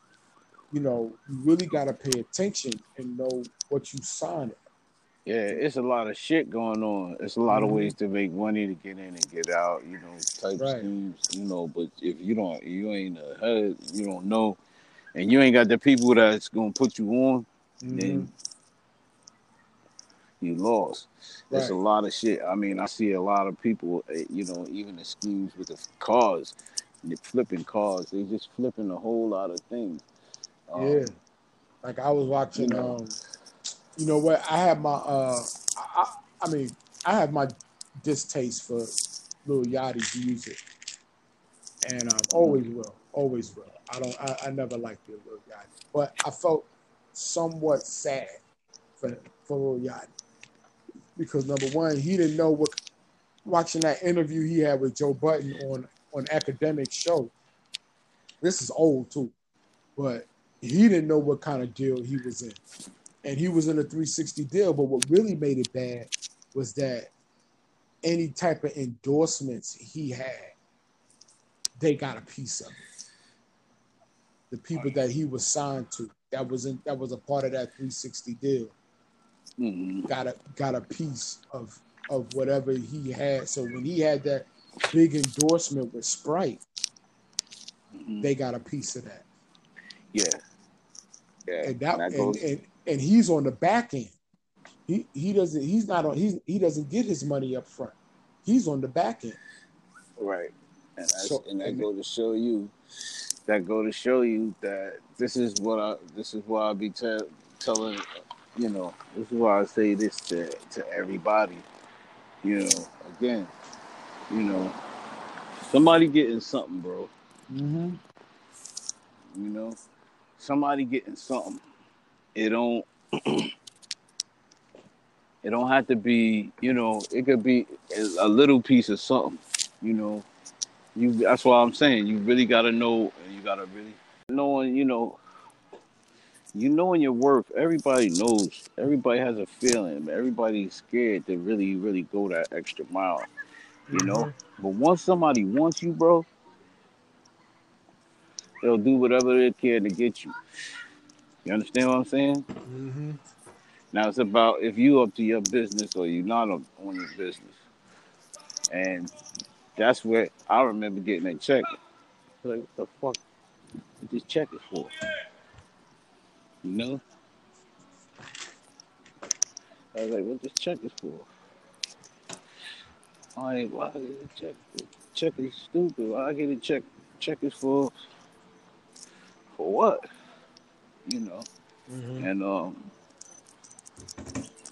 gotta pay attention and know what you signing. Yeah, it's a lot of shit going on. It's a lot of ways to make money, to get in and get out, you know, type schemes, you know. But if you ain't a head, you don't know, and you ain't got the people that's gonna put you on, then you lost. There's a lot of shit. I mean, I see a lot of people, you know, even the schemes with the cars, the flipping cars. They just flipping a whole lot of things. Yeah. Like I was watching, you know what? I have my, I have my distaste for Lil Yachty's music. And I always will. I never liked Lil Yachty. But I felt somewhat sad for Lil Yachty. Because number one, he didn't know what. Watching that interview he had with Joe Budden on Academic Show, this is old too, but he didn't know what kind of deal he was in, and he was in a 360 deal. But what really made it bad was that any type of endorsements he had, they got a piece of it. The people that he was signed to, that was a part of that 360 deal. Got a piece of whatever he had. So when he had that big endorsement with Sprite, they got a piece of that. Yeah. And he's on the back end. He doesn't get his money up front. He's on the back end. Right. And that go to show you that this is why I be telling. You know, this is why I say this to everybody. You know, again, you know, somebody getting something, bro. You know, somebody getting something. It don't have to be. You know, it could be a little piece of something. You know, that's why I'm saying you really gotta know, and you gotta really knowing. You know. You knowing your worth, everybody knows. Everybody has a feeling. Everybody's scared to really, really go that extra mile, you know? But once somebody wants you, bro, they'll do whatever they can to get you. You understand what I'm saying? Now, it's about if you up to your business or you're not on your business. And that's where I remember getting that check. Like, what the fuck is this check is for? You know? I was like, what this check is for? Why I get a check? Check is stupid. Why I get a check? Check is for what? You know? And when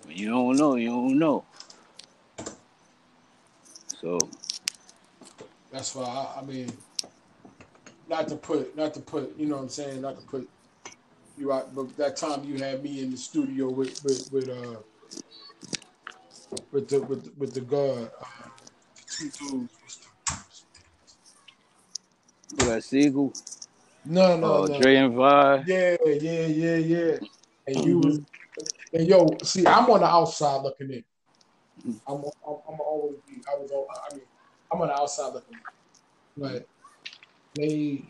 you don't know, you don't know. So that's why I mean, not to put, you know what I'm saying, not to put you out, but that time you had me in the studio with the guard, the two dudes. Was that Siegel? No. Dre and Vi. Yeah. And you was, and yo, see, I'm on the outside looking in. I'm on the outside looking in.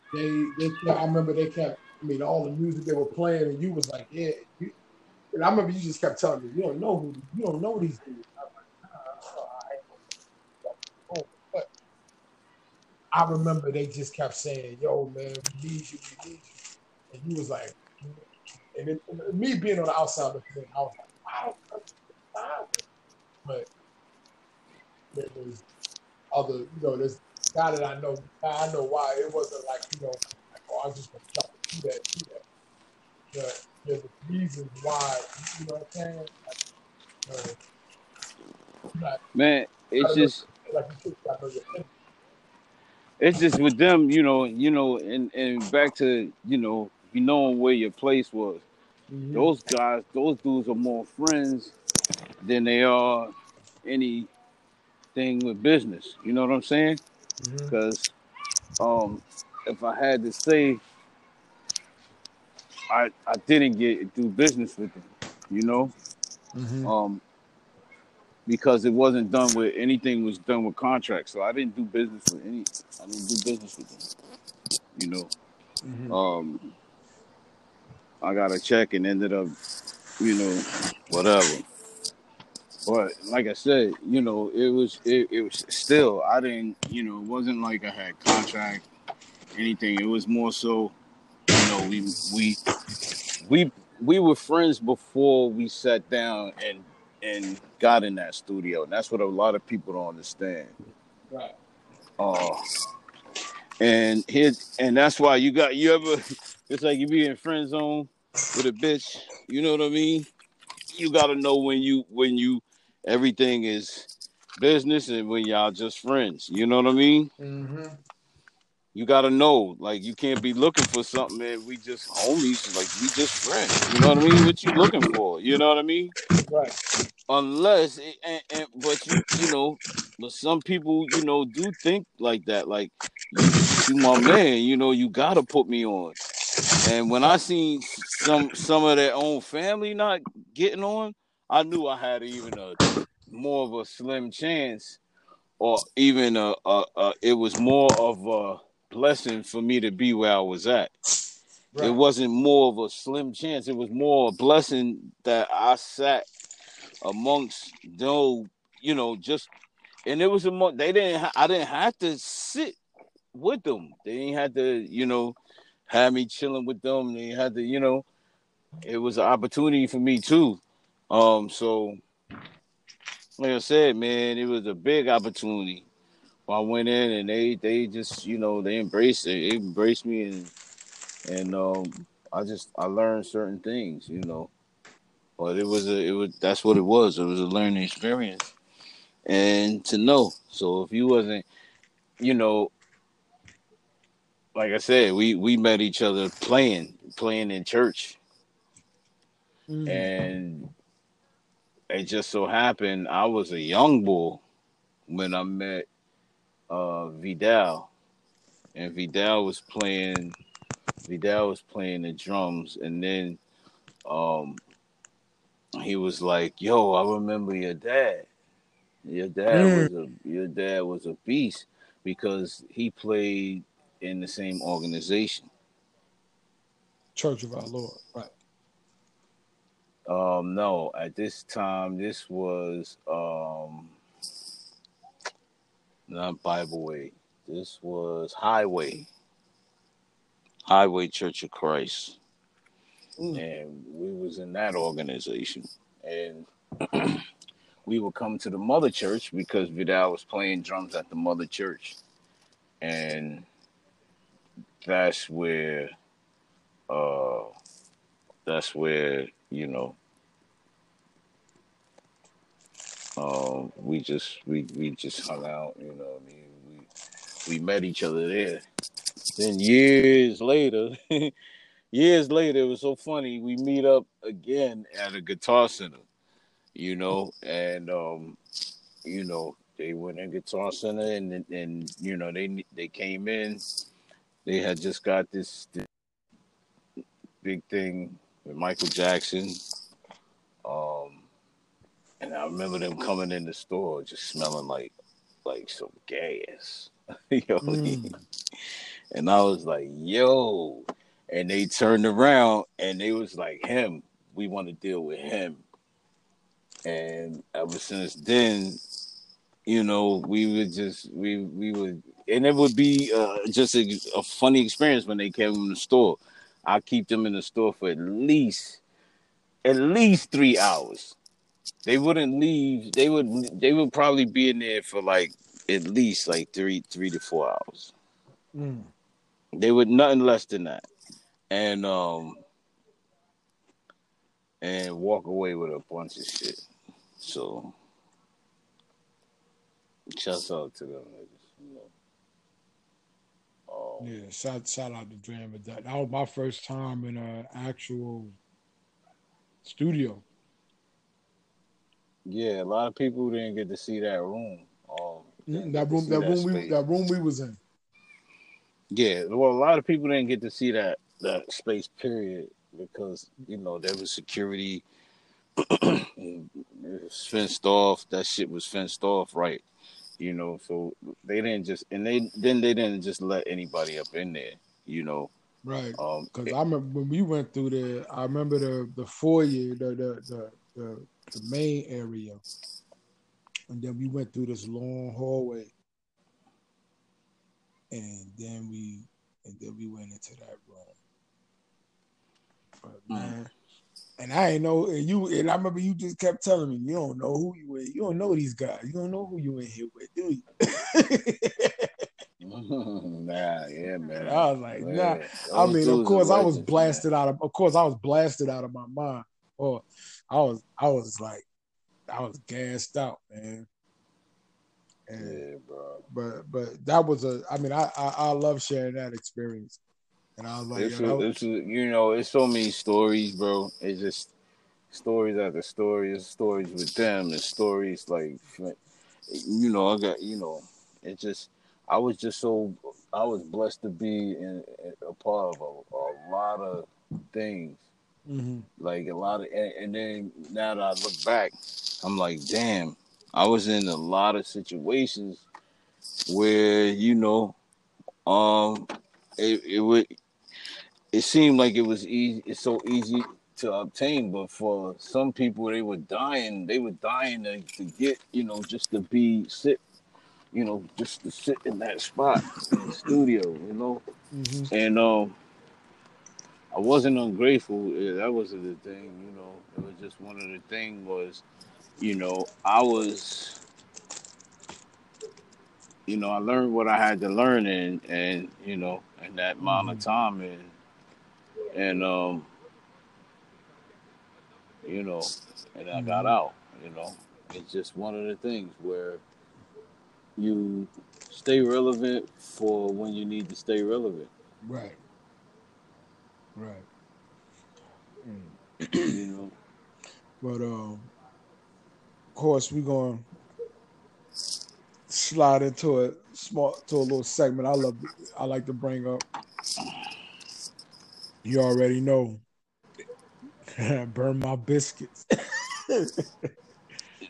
But I remember they kept. I mean, all the music they were playing, and you was like, "Yeah." And I remember you just kept telling me, "You don't know these dudes." I'm like, nah, I remember they just kept saying, yo, man, we need you, we need you. And you was like, and it, me being on the outside looking in, I was like, I don't understand. But there was other, you know, there's now that I know, now I know why. It wasn't like, you know, like, oh, I'm just gonna jump and do that, do that. But there's a reason why, you know what I'm saying? Like, man, it's just like, it's just with them, you know, and back to, you knowing where your place was. Mm-hmm. Those guys, those dudes are more friends than they are anything with business. You know what I'm saying? Because if I had to say, I didn't get do business with them, you know? Mm-hmm. Because it wasn't done with anything was done with contracts, so I didn't do business with any. I didn't do business with them, you know. Mm-hmm. I got a check and ended up, you know, whatever. But like I said, you know, it was still I didn't, you know, it wasn't like I had contract anything. It was more so, you know, we were friends before we sat down and got in that studio, and that's what a lot of people don't understand. Right. And that's why you ever it's like you be in friend zone with a bitch. You know what I mean? You gotta know when you everything is business and when y'all just friends. You know what I mean? Mm-hmm. You gotta know, like you can't be looking for something, man. We just homies, like we just friends. You know what I mean? What you looking for? You know what I mean? Right. Unless, but you know, but some people, you know, do think like that. Like, you my man, you know, you gotta put me on. And when I seen some of their own family not getting on, I knew I had even a more of a slim chance, or even it was more of a blessing for me to be where I was at. Right. It wasn't more of a slim chance. It was more a blessing that I sat amongst those, you know, just, and it was among, I didn't have to sit with them. They didn't have to, you know, have me chilling with them. They had to, you know, it was an opportunity for me too. So like I said, man, it was a big opportunity. I went in and they just, you know, they embraced me and I learned certain things, you know. But that's what it was. It was a learning experience, and to know. So if you wasn't, you know, like I said, we met each other playing in church, mm-hmm. and it just so happened I was a young boy when I met Vidal, and Vidal was playing the drums, and then he was like, yo, I remember your dad. Your dad was a beast, because he played in the same organization. Church of Our Lord, right. No, at this time, this was not Bible Way. This was Highway Church of Christ. And we was in that organization, and we would come to the mother church because Vidal was playing drums at the mother church, and that's where you know, we just hung out, you know what I mean? We met each other there. Then years later, it was so funny. We meet up again at a Guitar Center, you know, and you know, they went in Guitar Center, and you know, they came in. They had just got this big thing with Michael Jackson, and I remember them coming in the store just smelling like some gas, you know. Mm. And I was like, yo. And they turned around and they was like, him, we want to deal with him. And ever since then, you know, we would, and it would be just a funny experience when they came in the store. I keep them in the store for at least 3 hours. They wouldn't leave. They would probably be in there for like at least like three to 4 hours. Mm. They would nothing less than that, and walk away with a bunch of shit. So, shouts out to them niggas. You know. Yeah, shout out to Dram and Dot. That was my first time in an actual studio. Yeah, a lot of people didn't get to see that room. That room we was in. Yeah, well, a lot of people didn't get to see that space, period, because, you know, there was security. It was fenced off. That shit was fenced off, right? You know, so they didn't just, and they didn't just let anybody up in there, you know. Right. Because I remember when we went through there, I remember the foyer, the main area, and then we went through this long hallway, and then we went into that room. But man, and I ain't know, and I remember you just kept telling me you don't know who you with, you don't know these guys, you don't know who you in here with, do you? Nah, yeah, man. I was like, nah. I mean, of course, I was blasted out of my mind. Or I was gassed out, man. And, yeah, bro. But that was I love sharing that experience. And I was like, you know, it's so many stories, bro. It's just stories after stories, stories with them, and stories like, you know, I was blessed to be a part of a lot of things. Mm-hmm. Like a lot of, and then now that I look back, I'm like, damn, I was in a lot of situations where, you know, it seemed like it was easy. It's so easy to obtain, but for some people, they were dying to get, you know, just to sit in that spot in the studio, you know, mm-hmm. And I wasn't ungrateful. That wasn't the thing, you know. It was just one of the things was, you know, I learned what I had to learn and you know, in that amount of time and you know, and I got out, you know. It's just one of the things where you stay relevant for when you need to stay relevant. Right. Right. You know. But of course we're gonna slide into a little segment I like to bring up. You already know. Burn my biscuits.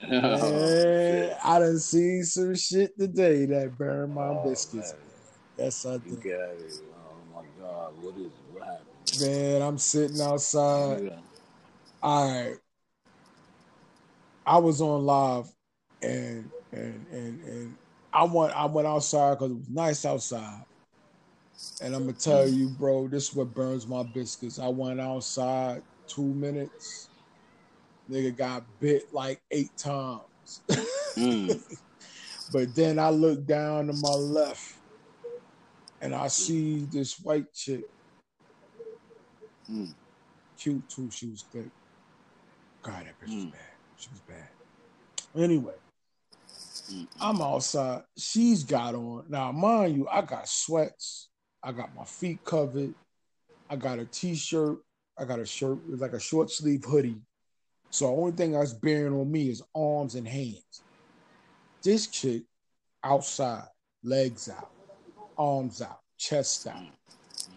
Man, I done seen some shit today that burned my biscuits. Man. That's I think. Oh my God, what happened? Man, I'm sitting outside. Yeah. All right. I was on live and I went outside because it was nice outside. And I'm gonna tell you, bro, this is what burns my biscuits. I went outside 2 minutes. Nigga got bit like 8 times. But then I looked down to my left and I see this white chick. Mm. Cute too, she was thick. God, that bitch was bad. She was bad. Anyway, I'm outside. She's got on. Now, mind you, I got sweats. I got my feet covered. I got a t-shirt. I got a shirt. It was like a short sleeve hoodie. So the only thing that's bearing on me is arms and hands. This chick outside, legs out, arms out, chest out.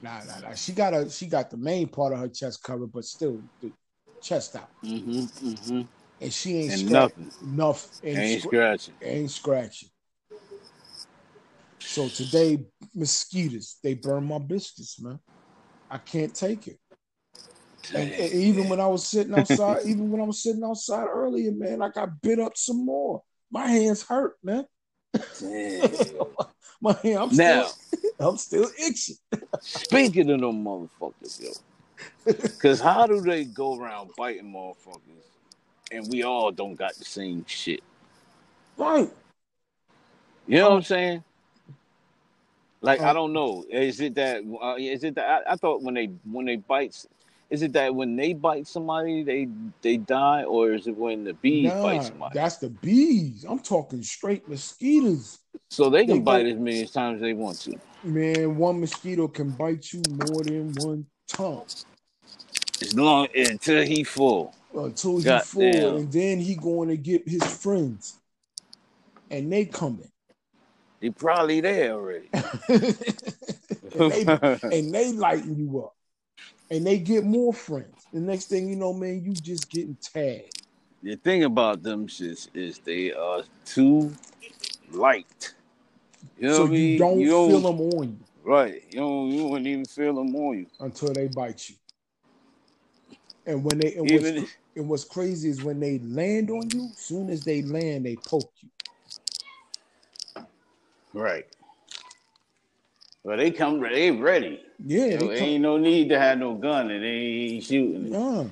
Nah. She got the main part of her chest covered, but still, dude, chest out. Mm-hmm, mm-hmm. And she ain't nothing. Ain't scratching. Ain't scratching. So today, mosquitoes, they burn my biscuits, man. I can't take it. And even when I was sitting outside earlier, man, I got bit up some more. my hands hurt, man. I'm still itching. Speaking of them motherfuckers, yo. Because how do they go around biting motherfuckers and we all don't got the same shit? Right. You know what I'm saying? Like, I don't know. Is it that? I thought when they bite somebody, they die, or is it when the bees bite somebody? That's the bees. I'm talking straight mosquitoes. So they can bite as many times as they want to. Man, one mosquito can bite you more than one tongue. As long until he full. And then he going to get his friends, and they coming. They probably there already. and they lighten you up. And they get more friends. The next thing you know, man, you just getting tagged. The thing about them shits is they are too light. You know so what I mean? You don't feel them on you. Right. You wouldn't even feel them on you. Until they bite you. And when they what's crazy is when they land on you, as soon as they land, they poke you. Right. Well, they ready. Yeah. There ain't no need to have no gun and they ain't shooting it. Nah.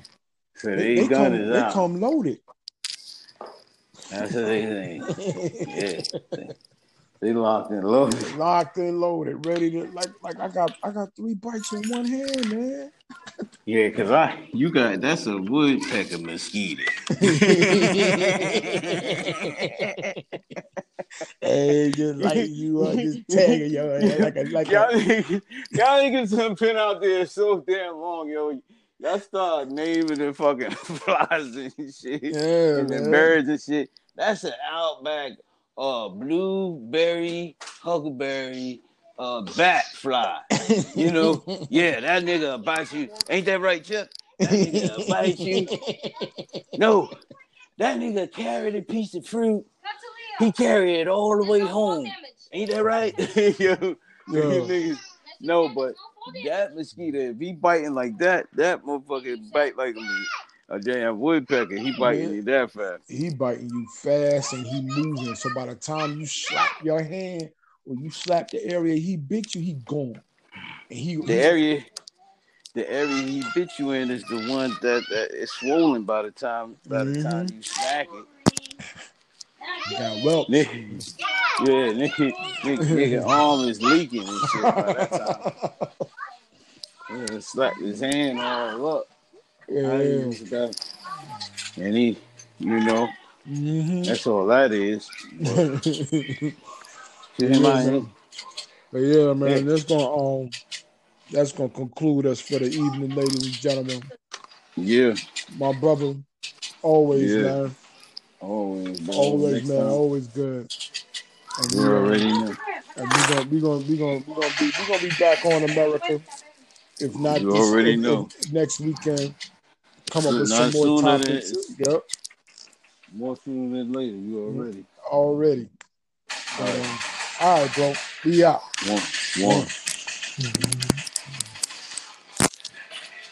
So they gun is out. They come loaded. That's what they think. Yeah. They locked and loaded. Locked and loaded. Ready to like I got three bites in one hand, man. Yeah, cause that's a woodpecker mosquito. Hey, just like you are just tagging your head like y'all niggas done been out there so damn long, yo. Y'all start naming the fucking flies and shit, and the birds and shit. That's an outback blueberry, huckleberry, bat fly. You know, yeah, that nigga bite you. Ain't that right, Chuck? That nigga bite you. No, that nigga carried a piece of fruit. He carried it all the way home. Ain't that right? No, but that mosquito, if he biting like that, that motherfucker bite like a damn woodpecker. He biting you that fast. He biting you fast and he moving. So by the time you slap your hand or you slap the area he bit you, he gone. And the area he bit you in is the one that is swollen by the time you smack it. Yeah, well, nigga, arm is leaking and shit by that time. Yeah, slap his hand all up. Yeah. And he, that's all that is. But yeah, man, that's gonna conclude us for the evening, ladies and gentlemen. Yeah, my brother, always man. Always, man. Always good. And we already know. And we gonna be back on America. If not, you already know. Next weekend, come up with some more topics. Yep. More sooner than later. You already. All right, bro. We out. One.